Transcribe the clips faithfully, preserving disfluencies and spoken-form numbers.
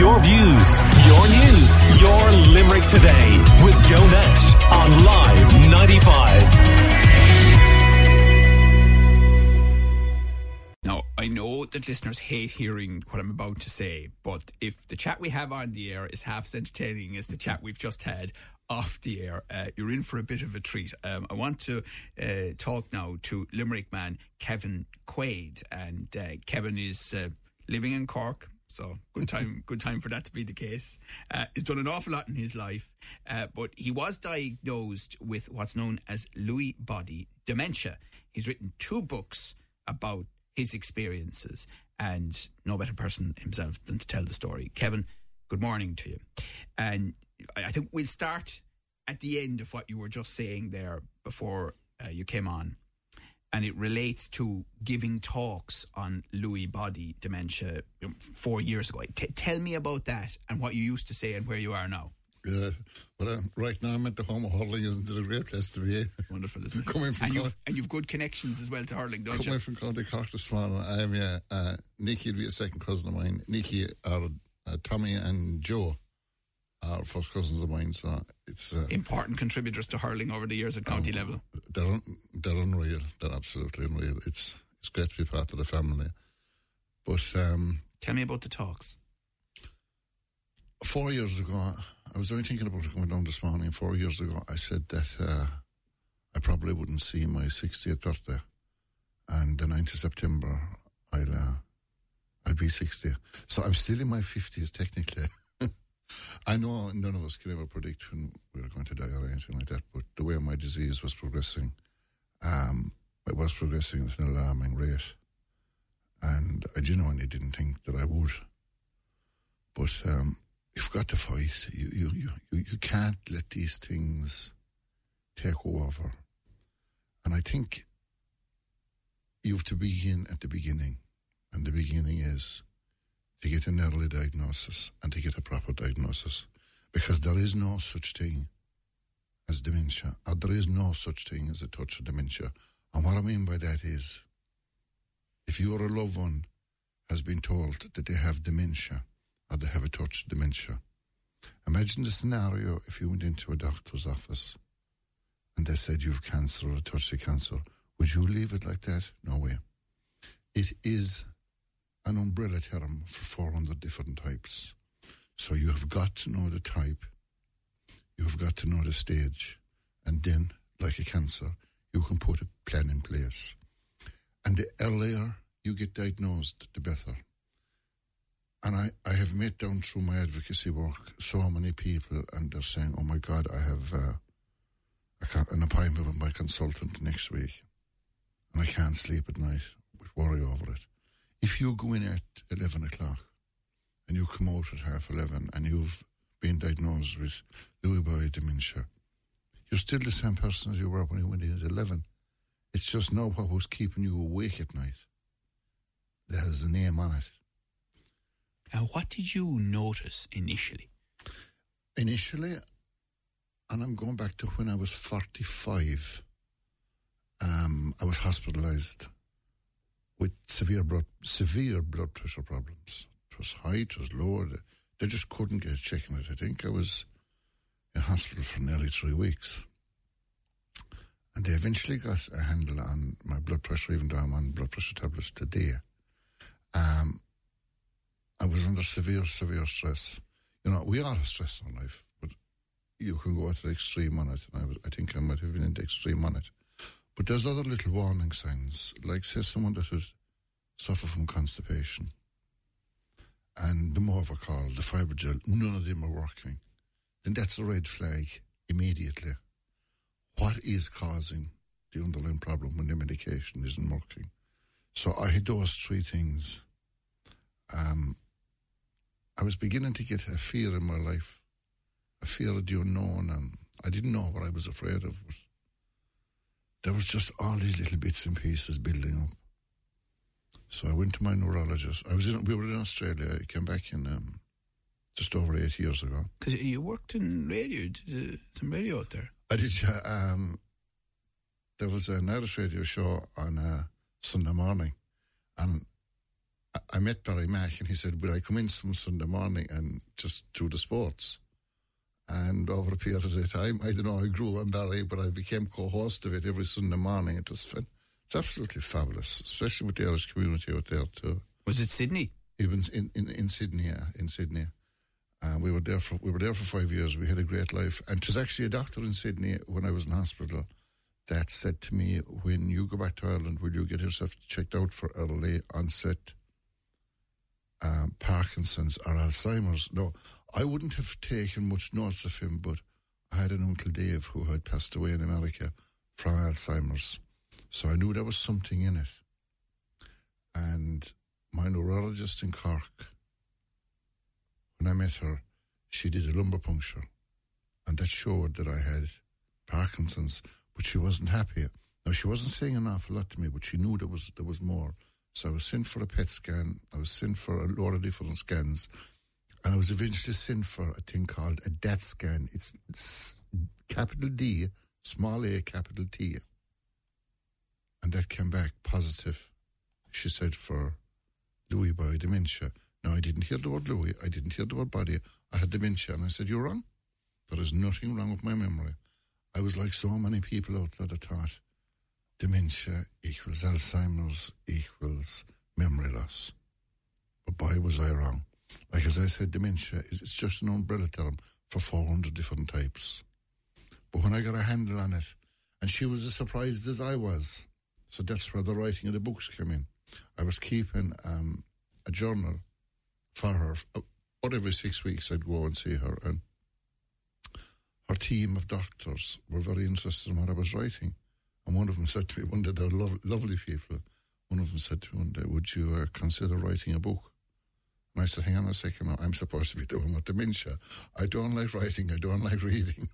Your views, your news, your Limerick Today with Joe Nash on Live ninety-five. Now, I know that listeners hate hearing what I'm about to say, but if the chat we have on the air is half as entertaining as the chat we've just had off the air, uh, you're in for a bit of a treat. Um, I want to uh, talk now to Limerick man Kevin Quaid, and uh, Kevin is uh, living in Cork, so good time, good time for that to be the case. Uh, he's done an awful lot in his life, uh, but he was diagnosed with what's known as Lewy Body Dementia. He's written two books about his experiences, and no better person himself than to tell the story. Kevin, good morning to you. And I think we'll start at the end of what you were just saying there before uh, you came on. And it relates to giving talks on Lewy body dementia four years ago. T- tell me about that and what you used to say and where you are now. Yeah, well, um, right now I'm at the home of hurling. Isn't it a great place to be? Wonderful, isn't it? Coming from and, Cor- you've, and you've good connections as well to hurling, don't Coming you? Coming from County Cork this morning, I am, yeah. Uh, Nicky would be a second cousin of mine. Nicky are uh, Tommy and Joe. Our first cousins of mine, so it's... Uh, Important contributors to hurling over the years at county um, level. They're, un- they're unreal. They're absolutely unreal. It's it's great to be part of the family. But... Um, Tell me about the talks. Four years ago, I was only thinking about it coming down this morning. Four years ago, I said that uh, I probably wouldn't see my sixtieth birthday. And the ninth of September, I'll, uh, I'll be sixty. So I'm still in my fifties, technically. I know none of us can ever predict when we were going to die or anything like that, but the way my disease was progressing, um, it was progressing at an alarming rate. And I genuinely didn't think that I would. But um, you've got to fight. You, you, you, you can't let these things take over. And I think you have to begin at the beginning. And the beginning is... to get an early diagnosis and to get a proper diagnosis, because there is no such thing as dementia, or there is no such thing as a touch of dementia. And what I mean by that is, if your loved one has been told that they have dementia or they have a touch of dementia, imagine the scenario if you went into a doctor's office and they said you've cancer or a touch of cancer. Would you leave it like that? No way. It is an umbrella term for four hundred different types. So you have got to know the type, you have got to know the stage, and then, like a cancer, you can put a plan in place. And the earlier you get diagnosed, the better. And I, I have met down through my advocacy work so many people, and they're saying, oh my God, I have uh, I can't, an appointment with my consultant next week, and I can't sleep at night with worry over it. If you go in at eleven o'clock and you come out at half eleven and you've been diagnosed with Lewy body dementia, you're still the same person as you were when you went in at eleven. It's just now what was keeping you awake at night. That has a name on it. Now, what did you notice initially? Initially, and I'm going back to when I was forty-five, um, I was hospitalised with severe blood, severe blood pressure problems. It was high, it was low. They just couldn't get a check on it. I think I was in hospital for nearly three weeks. And they eventually got a handle on my blood pressure, even though I'm on blood pressure tablets today. Um, I was under severe, severe stress. You know, we all have stress in life, but you can go to the extreme on it. And I, was, I think I might have been in the extreme on it. But there's other little warning signs, like, say, someone that would suffer from constipation and the Movacol, the Fibrogel, none of them are working. Then that's a red flag immediately. What is causing the underlying problem when the medication isn't working? So I had those three things. Um, I was beginning to get a fear in my life, a fear of the unknown, and I didn't know what I was afraid of, but there was just all these little bits and pieces building up. So I went to my neurologist. I was in, we were in Australia. I came back in um, just over eight years ago. Because you worked in radio, did, uh, some radio out there. I did. Uh, um, there was an Irish radio show on a Sunday morning, and I met Barry Mack and he said, would I come in some Sunday morning and just do the sports? And over a period of time, I don't know, I grew on Barry, but I became co-host of it every Sunday morning. It was fun. It's absolutely fabulous, especially with the Irish community out there too. Was it Sydney? Even in, in, in Sydney, yeah, in Sydney. Uh, we were there for we were there for five years. We had a great life. And it was actually a doctor in Sydney when I was in hospital that said to me, when you go back to Ireland, will you get yourself checked out for early onset um, Parkinson's or Alzheimer's? No, I wouldn't have taken much notice of him, but I had an Uncle Dave who had passed away in America from Alzheimer's. So I knew there was something in it. And my neurologist in Cork, when I met her, she did a lumbar puncture, and that showed that I had Parkinson's, but she wasn't happy. Now, she wasn't saying an awful lot to me, but she knew there was there was more. So I was sent for a P E T scan, I was sent for a lot of different scans, and I was eventually sent for a thing called a D A T scan. It's, it's capital D, small a, capital T. And that came back positive, she said, for Lewy Body Dementia. No, I didn't hear the word Lewy. I didn't hear the word body. I had dementia. And I said, you're wrong. There is nothing wrong with my memory. I was like so many people out there that thought dementia equals Alzheimer's equals memory loss. But boy, was I wrong. Like as I said, dementia is it's just an umbrella term for four hundred different types. But when I got a handle on it, and she was as surprised as I was. So that's where the writing of the books came in. I was keeping um, a journal for her. About every six weeks I'd go and see her, and her team of doctors were very interested in what I was writing. And one of them said to me one day, they're lo- lovely people, one of them said to me one day, would you uh, consider writing a book? And I said, hang on a second, now, I'm supposed to be doing with dementia. I don't like writing, I don't like reading.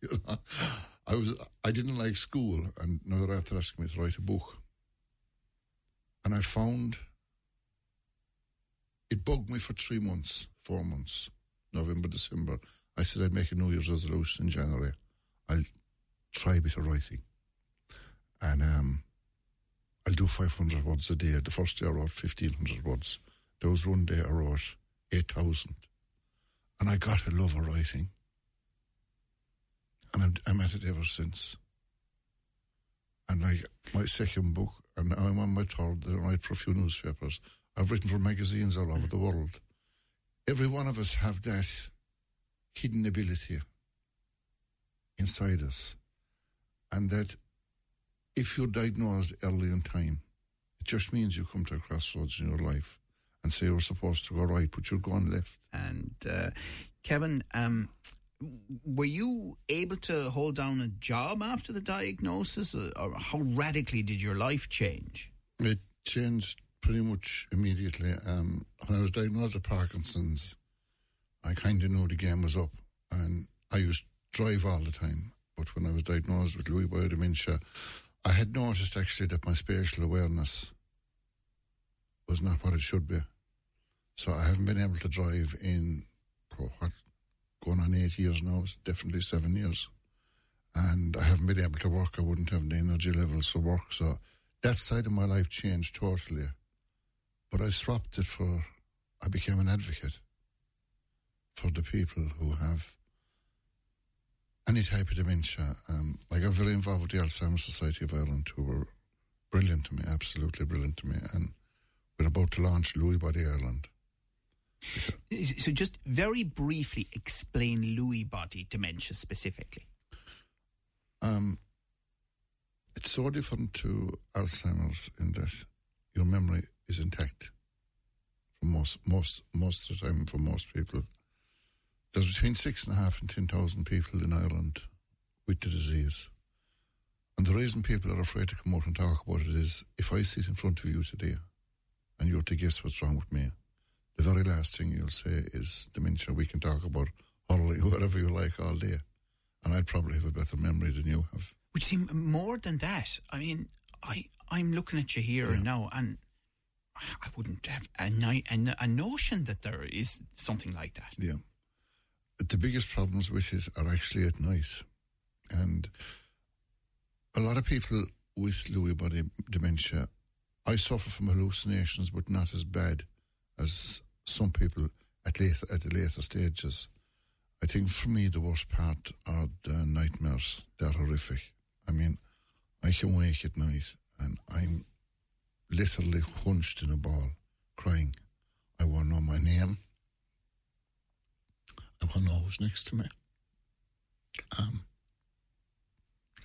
You know? I was I didn't like school, and now they're after asking me to write a book. And I found it bugged me for three months, four months, November, December. I said I'd make a New Year's resolution in January. I'll try a bit of writing. And um, I'll do five hundred words a day. The first day I wrote fifteen hundred words. There was one day I wrote eight thousand. And I got a love of writing. And I'm, I'm at it ever since. And like my second book, and now I'm on my third, I write for a few newspapers. I've written for magazines all over the world. Every one of us have that hidden ability inside us. And that if you're diagnosed early in time, it just means you come to a crossroads in your life and say you're supposed to go right, but you're going left. And uh, Kevin, um, were you able to hold down a job after the diagnosis? Or, or how radically did your life change? It changed pretty much immediately. Um, when I was diagnosed with Parkinson's, I kind of knew the game was up, and I used to drive all the time. But when I was diagnosed with Lewy Body Dementia, I had noticed actually that my spatial awareness was not what it should be. So I haven't been able to drive in, oh, what, going on eight years now, it's definitely seven years. And I haven't been able to work. I wouldn't have the energy levels for work. So that side of my life changed totally. But I swapped it for, I became an advocate for the people who have any type of dementia. Um, like I'm very involved with the Alzheimer's Society of Ireland, who were brilliant to me, absolutely brilliant to me. And we're about to launch Lewy Body Ireland. So just very briefly explain Lewy Body Dementia specifically. Um, it's so different to Alzheimer's in that your memory is intact for most most most of the time for most people. There's between six and a half and ten thousand people in Ireland with the disease, and the reason people are afraid to come out and talk about it is if I sit in front of you today and you're to guess what's wrong with me, the very last thing you'll say is dementia. We can talk about whatever you like all day, and I'd probably have a better memory than you have. Which seem more than that. I mean, I I'm looking at you here yeah. now and. I wouldn't have a, ni- a notion that there is something like that. Yeah. The biggest problems with it are actually at night. And a lot of people with Lewy Body Dementia I suffer from hallucinations, but not as bad as some people at later, at the later stages. I think for me the worst part are the nightmares. They're horrific. I mean, I can wake at night and I'm literally hunched in a ball, crying. I want to know my name. I want to know who's next to me. Um,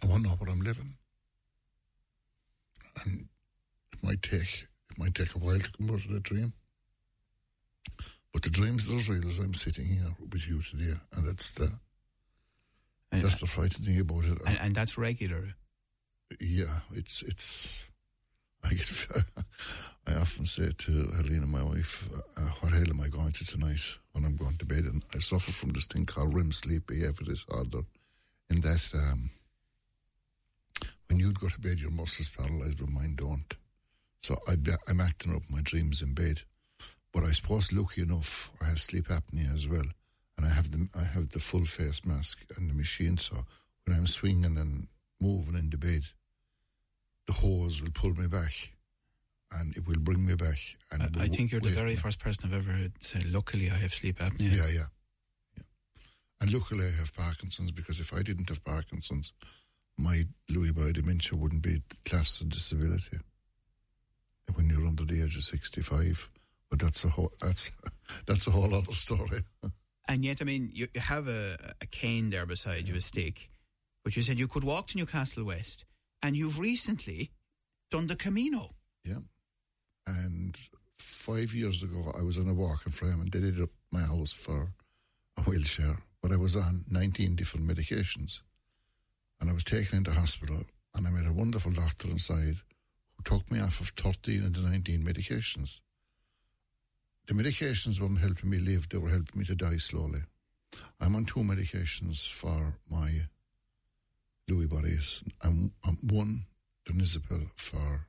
I want to know where I'm living. And it might take, it might take a while to come out of the dream. But the dreams are as real as I'm sitting here with you today, and that's the and that's the frightening thing about it. And, and that's regular. Yeah, it's it's. I get. I often say to Helena, my wife, uh, "What hell am I going to tonight when I'm going to bed?" And I suffer from this thing called R E M sleep behavior disorder, in that um, when you'd go to bed, your muscles paralyzed, but mine don't. So I'd be, I'm acting up my dreams in bed. But I suppose, lucky enough, I have sleep apnea as well, and I have the I have the full face mask and the machine. So when I'm swinging and moving in the bed, the hose will pull me back, and it will bring me back. And I, I think you're the very me. first person I've ever heard say, "Luckily, I have sleep apnea." Yeah, yeah, yeah. And luckily, I have Parkinson's, because if I didn't have Parkinson's, my Lewy Body Dementia wouldn't be classed as a disability. And when you're under the age of sixty-five. But that's a whole that's that's a whole other story. And yet, I mean, you, you have a, a cane there beside you, a stick, but you said you could walk to Newcastle West, and you've recently done the Camino. Yeah, and five years ago, I was on a walking frame, and they did it up my house for a wheelchair. But I was on nineteen different medications, and I was taken into hospital, and I met a wonderful doctor inside who took me off of thirteen of the nineteen medications. The medications weren't helping me live, they were helping me to die slowly. I'm on two medications for my Lewy bodies. I'm, I'm one, Donepezil for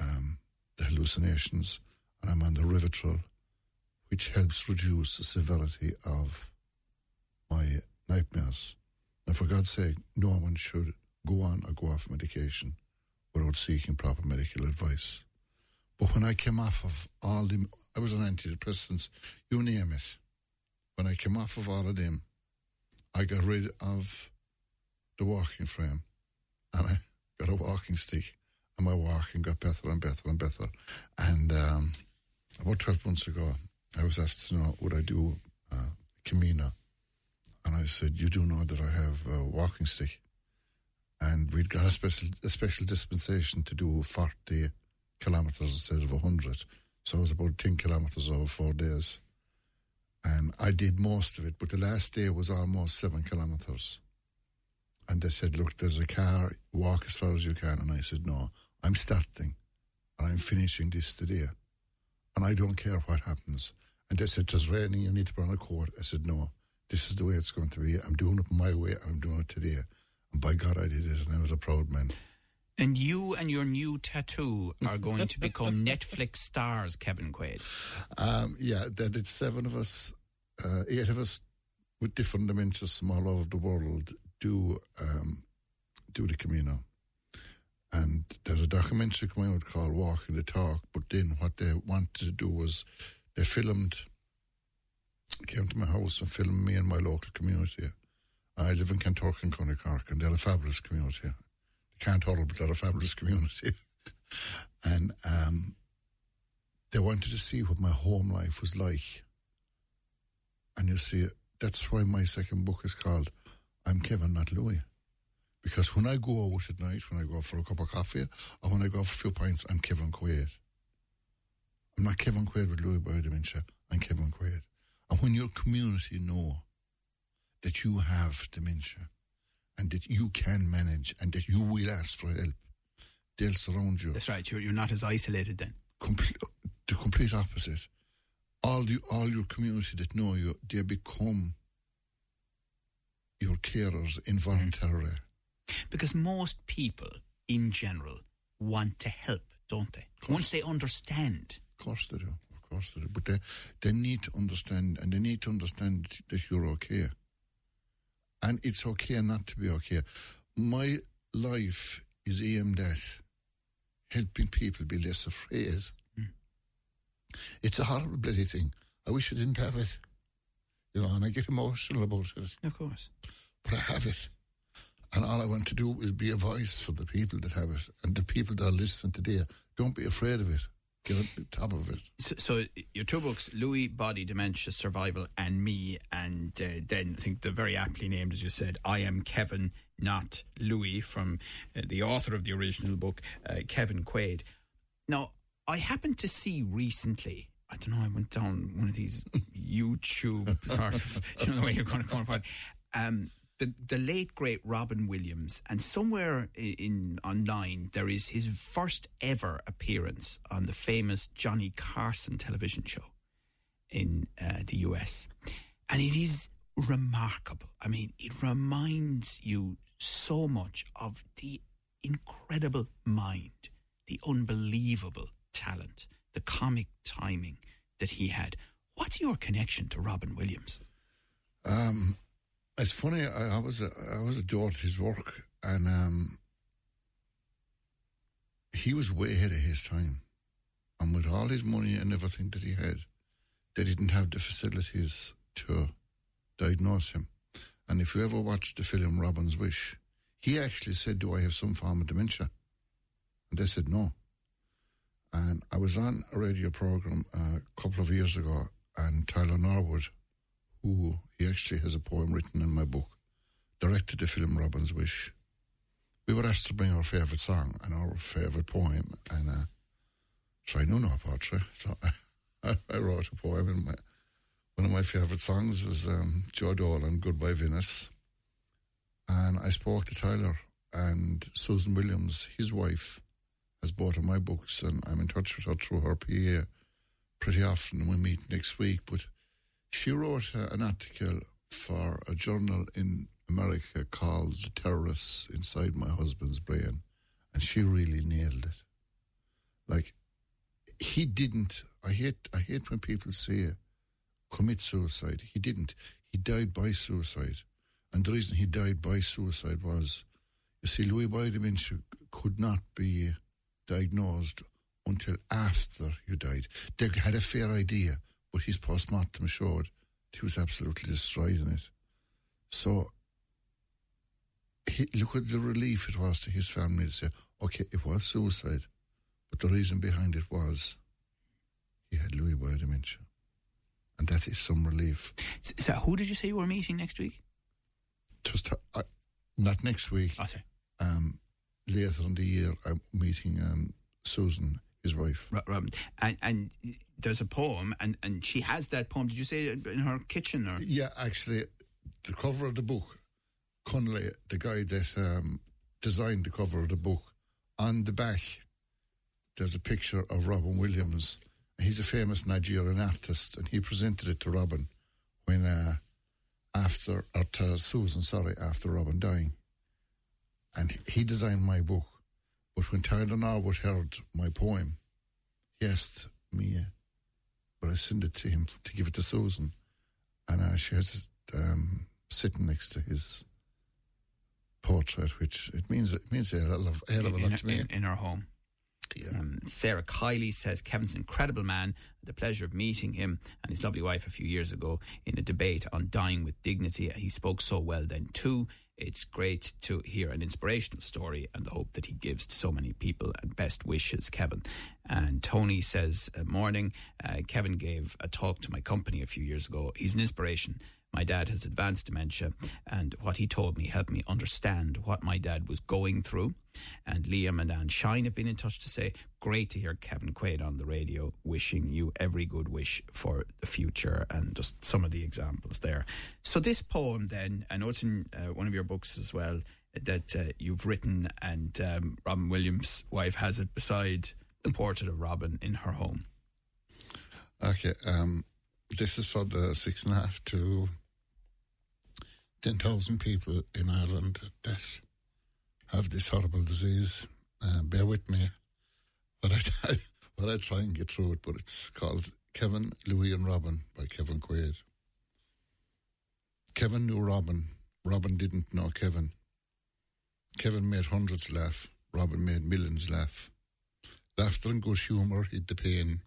um, the hallucinations, and I'm on the Rivetrol, which helps reduce the severity of my nightmares. Now, for God's sake, no one should go on or go off medication without seeking proper medical advice. But when I came off of all them, I was on antidepressants, you name it. When I came off of all of them, I got rid of the walking frame and I got a walking stick, and my walking got better and better and better. And um, about twelve months ago, I was asked to know, would I do uh, Camino? And I said, you do know that I have a walking stick. And we'd got a special, a special dispensation to do forty kilometres instead of one hundred. So it was about ten kilometres over four days. And I did most of it, but the last day was almost seven kilometres. And they said, look, there's a car, walk as far as you can. And I said, no, I'm starting and I'm finishing this today. And I don't care what happens. And they said, it's raining, you need to put on a coat. I said, no, this is the way it's going to be. I'm doing it my way and I'm doing it today. And by God, I did it, and I was a proud man. And you and your new tattoo are going to become Netflix stars, Kevin Quaid. Um, yeah, there did seven of us, uh, eight of us with different dementias from all over the world do um, do the Camino. And there's a documentary coming out called Walking the Talk, but then what they wanted to do was they filmed, came to my house and filmed me and my local community. I live in Kantork in County Cork, and they're a fabulous community. Can't huddle, but they're a fabulous community. And um, they wanted to see what my home life was like. And you see, that's why my second book is called I'm Kevin, Not Lewy. Because when I go out at night, when I go for a cup of coffee, or when I go for a few pints, I'm Kevin Quaid. I'm not Kevin Quaid with Lewy Body Dementia, I'm Kevin Quaid. And when your community know that you have dementia, and that you can manage, and that you will ask for help, they'll surround you. That's right, you're, you're not as isolated then. Comple- the complete opposite. All the, all your community that know you, they become your carers involuntarily. Because most people, in general, want to help, don't they? Once they understand. Of course they do, of course they do. But they, they need to understand, and they need to understand that you're okay. And it's okay not to be okay. My life is aimed at helping people be less afraid. Mm. It's a horrible bloody thing. I wish I didn't have it. You know, and I get emotional about it. Of course. But I have it. And all I want to do is be a voice for the people that have it. And the people that are listening today, don't be afraid of it. Get on the top of it. So, so your two books, Lewy Body Dementia Survival and Me, and uh, then I think they're very aptly named, as you said, I Am KEVIN, Not Lewy, from uh, the author of the original book, uh, Kevin Quaid. Now, I happened to see recently, I don't know, I went down one of these YouTube sort of, you know, the way you're going to call it, um, the, the late, great Robin Williams, and somewhere in, in online there is his first ever appearance on the famous Johnny Carson television show in uh, the U S. And it is remarkable. I mean, it reminds you so much of the incredible mind, the unbelievable talent, the comic timing that he had. What's your connection to Robin Williams? Um... It's funny, I, I was a, I was adored his work, and um, he was way ahead of his time. And with all his money and everything that he had, they didn't have the facilities to diagnose him. And if you ever watched the film Robin's Wish, he actually said, do I have some form of dementia? And they said no. And I was on a radio program uh, a couple of years ago, and Tyler Norwood, who he actually has a poem written in my book, directed the film Robin's Wish. We were asked to bring our favourite song and our favourite poem, and uh, so I knew no poetry. So I, I wrote a poem, and my, one of my favourite songs was um, Joe Dolan, Goodbye Venice. And I spoke to Tyler, and Susan Williams, his wife, has bought of my books, and I'm in touch with her through her P A pretty often. We meet next week, but she wrote uh, an article for a journal in America called The Terrorists Inside My Husband's Brain, and she really nailed it. Like, he didn't, I hate I hate when people say, commit suicide. He didn't. He died by suicide. And the reason he died by suicide was, you see, Lewy body dementia could not be diagnosed until after you died. They had a fair idea, but his post-mortem showed he was absolutely destroyed in it. So he, look at the relief it was to his family to say, okay, it was suicide, but the reason behind it was he had Lewy body dementia. And that is some relief. So, so who did you say you were meeting next week? Just, uh, not next week. Oh, sorry. Um, later in the year, I'm meeting um, Susan, his wife. Robin. And, and there's a poem, and, and she has that poem, did you say, in her kitchen? Or? Yeah, actually, the cover of the book, Connolly, the guy that um, designed the cover of the book, on the back, there's a picture of Robin Williams. He's a famous Nigerian artist, and he presented it to Robin when, uh, after, or to Susan, sorry, after Robin dying. And he designed my book. But when Tyler Norwood heard my poem, he asked me, but I sent it to him to give it to Susan. And uh, she has it um, sitting next to his portrait, which it means it means a hell of, a hell of a lot to me. In, in our home. Yeah. Um, Sarah Kiley says, Kevin's an incredible man. The pleasure of meeting him and his lovely wife a few years ago in a debate on dying with dignity. He spoke so well then too. It's great to hear an inspirational story and the hope that he gives to so many people, and best wishes, Kevin. And Tony says, morning, uh, Kevin gave a talk to my company a few years ago. He's an inspiration. My dad has advanced dementia, and what he told me helped me understand what my dad was going through. And Liam and Anne Shine have been in touch to say, great to hear Kevin Quaid on the radio, wishing you every good wish for the future, and just some of the examples there. So this poem then, I know it's in uh, one of your books as well, that uh, you've written, and um, Robin Williams' wife has it beside the portrait of Robin in her home. Okay, um, this is for the six and a half to ten thousand people in Ireland that have this horrible disease. Uh, bear with me, but I, try, but I try and get through it, but it's called Kevin, Lewy and Robin by Kevin Quaid. Kevin knew Robin. Robin didn't know Kevin. Kevin made hundreds laugh. Robin made millions laugh. laughter and good humour hid the pain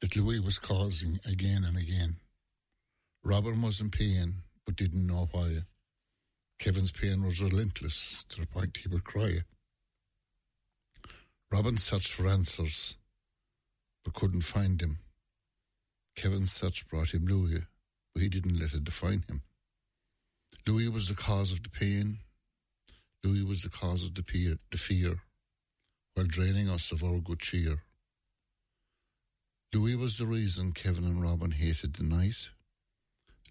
that Lewy was causing again and again. Robin was in pain, but didn't know why. Kevin's pain was relentless to the point he would cry. Robin searched for answers, but couldn't find him. Kevin's search brought him Lewy, but he didn't let it define him. Lewy was the cause of the pain. Lewy was the cause of the, peer, the fear, while draining us of our good cheer. Lewy was the reason Kevin and Robin hated the night.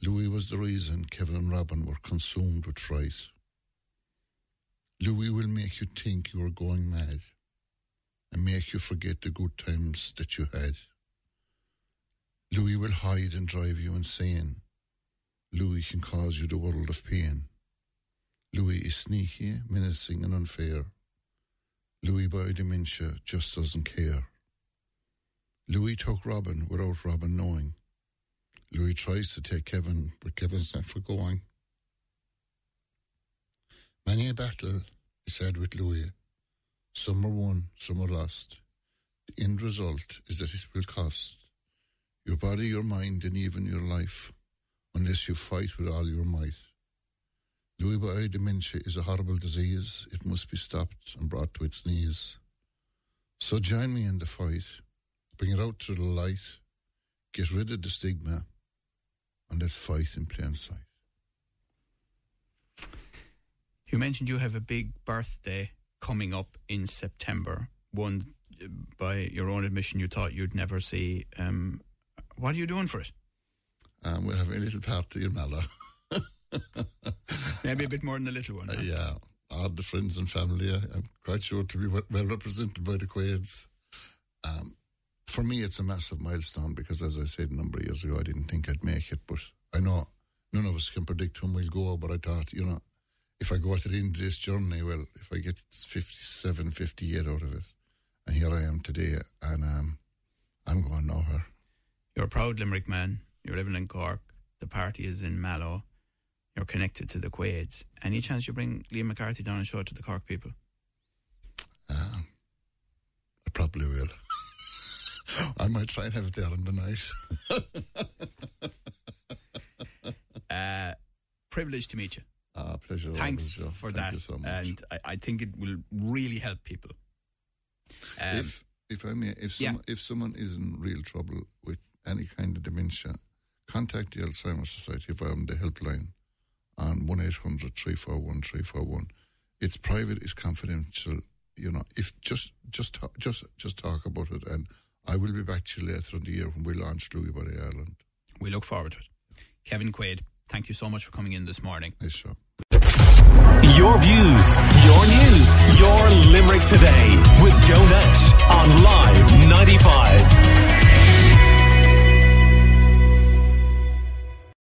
Lewy was the reason Kevin and Robin were consumed with fright. Lewy will make you think you are going mad and make you forget the good times that you had. Lewy will hide and drive you insane. Lewy can cause you the world of pain. Lewy is sneaky, menacing and unfair. Lewy by dementia just doesn't care. Lewy took Robin without Robin knowing. Lewy tries to take Kevin, but Kevin's not for going. Many a battle is had with Lewy. Some are won, some are lost. The end result is that it will cost your body, your mind, and even your life, unless you fight with all your might. Lewy body dementia is a horrible disease. It must be stopped and brought to its knees. So join me in the fight. Bring it out to the light. Get rid of the stigma. And let's fight in plain sight. You mentioned you have a big birthday coming up in September. One, by your own admission, you thought you'd never see. Um, what are you doing for it? Um, we're having a little party in Mallow. Maybe a bit more than the little one. Huh? Uh, yeah, all the friends and family. I'm quite sure to be well represented by the Quaids. Um, for me, it's a massive milestone because, as I said a number of years ago, I didn't think I'd make it. But I know none of us can predict when we'll go. But I thought, you know, if I go at the end of this journey, well, if I get fifty-seven, fifty-eight out of it, and here I am today, and um, I'm going nowhere. You're a proud Limerick man. You're living in Cork. The party is in Mallow. You're connected to the Quaids. Any chance you bring Liam McCarthy down and show it to the Cork people? Uh, I probably will. I might try and have it there on the night. uh, privilege to meet you. Ah, pleasure. Thanks for Thank that. You so much. And I, I think it will really help people. Um, if, if I may, if, some, yeah. if someone is in real trouble with any kind of dementia, contact the Alzheimer's Society of Ireland, the helpline, on one eight hundred, three four one, three four one. It's private, it's confidential, you know. If just just just just talk about it, and I will be back to you later in the year when we launch Lewy Body Ireland. We look forward to it. Kevin Quaid, thank you so much for coming in this morning. Yes, sure. Your views, your news, your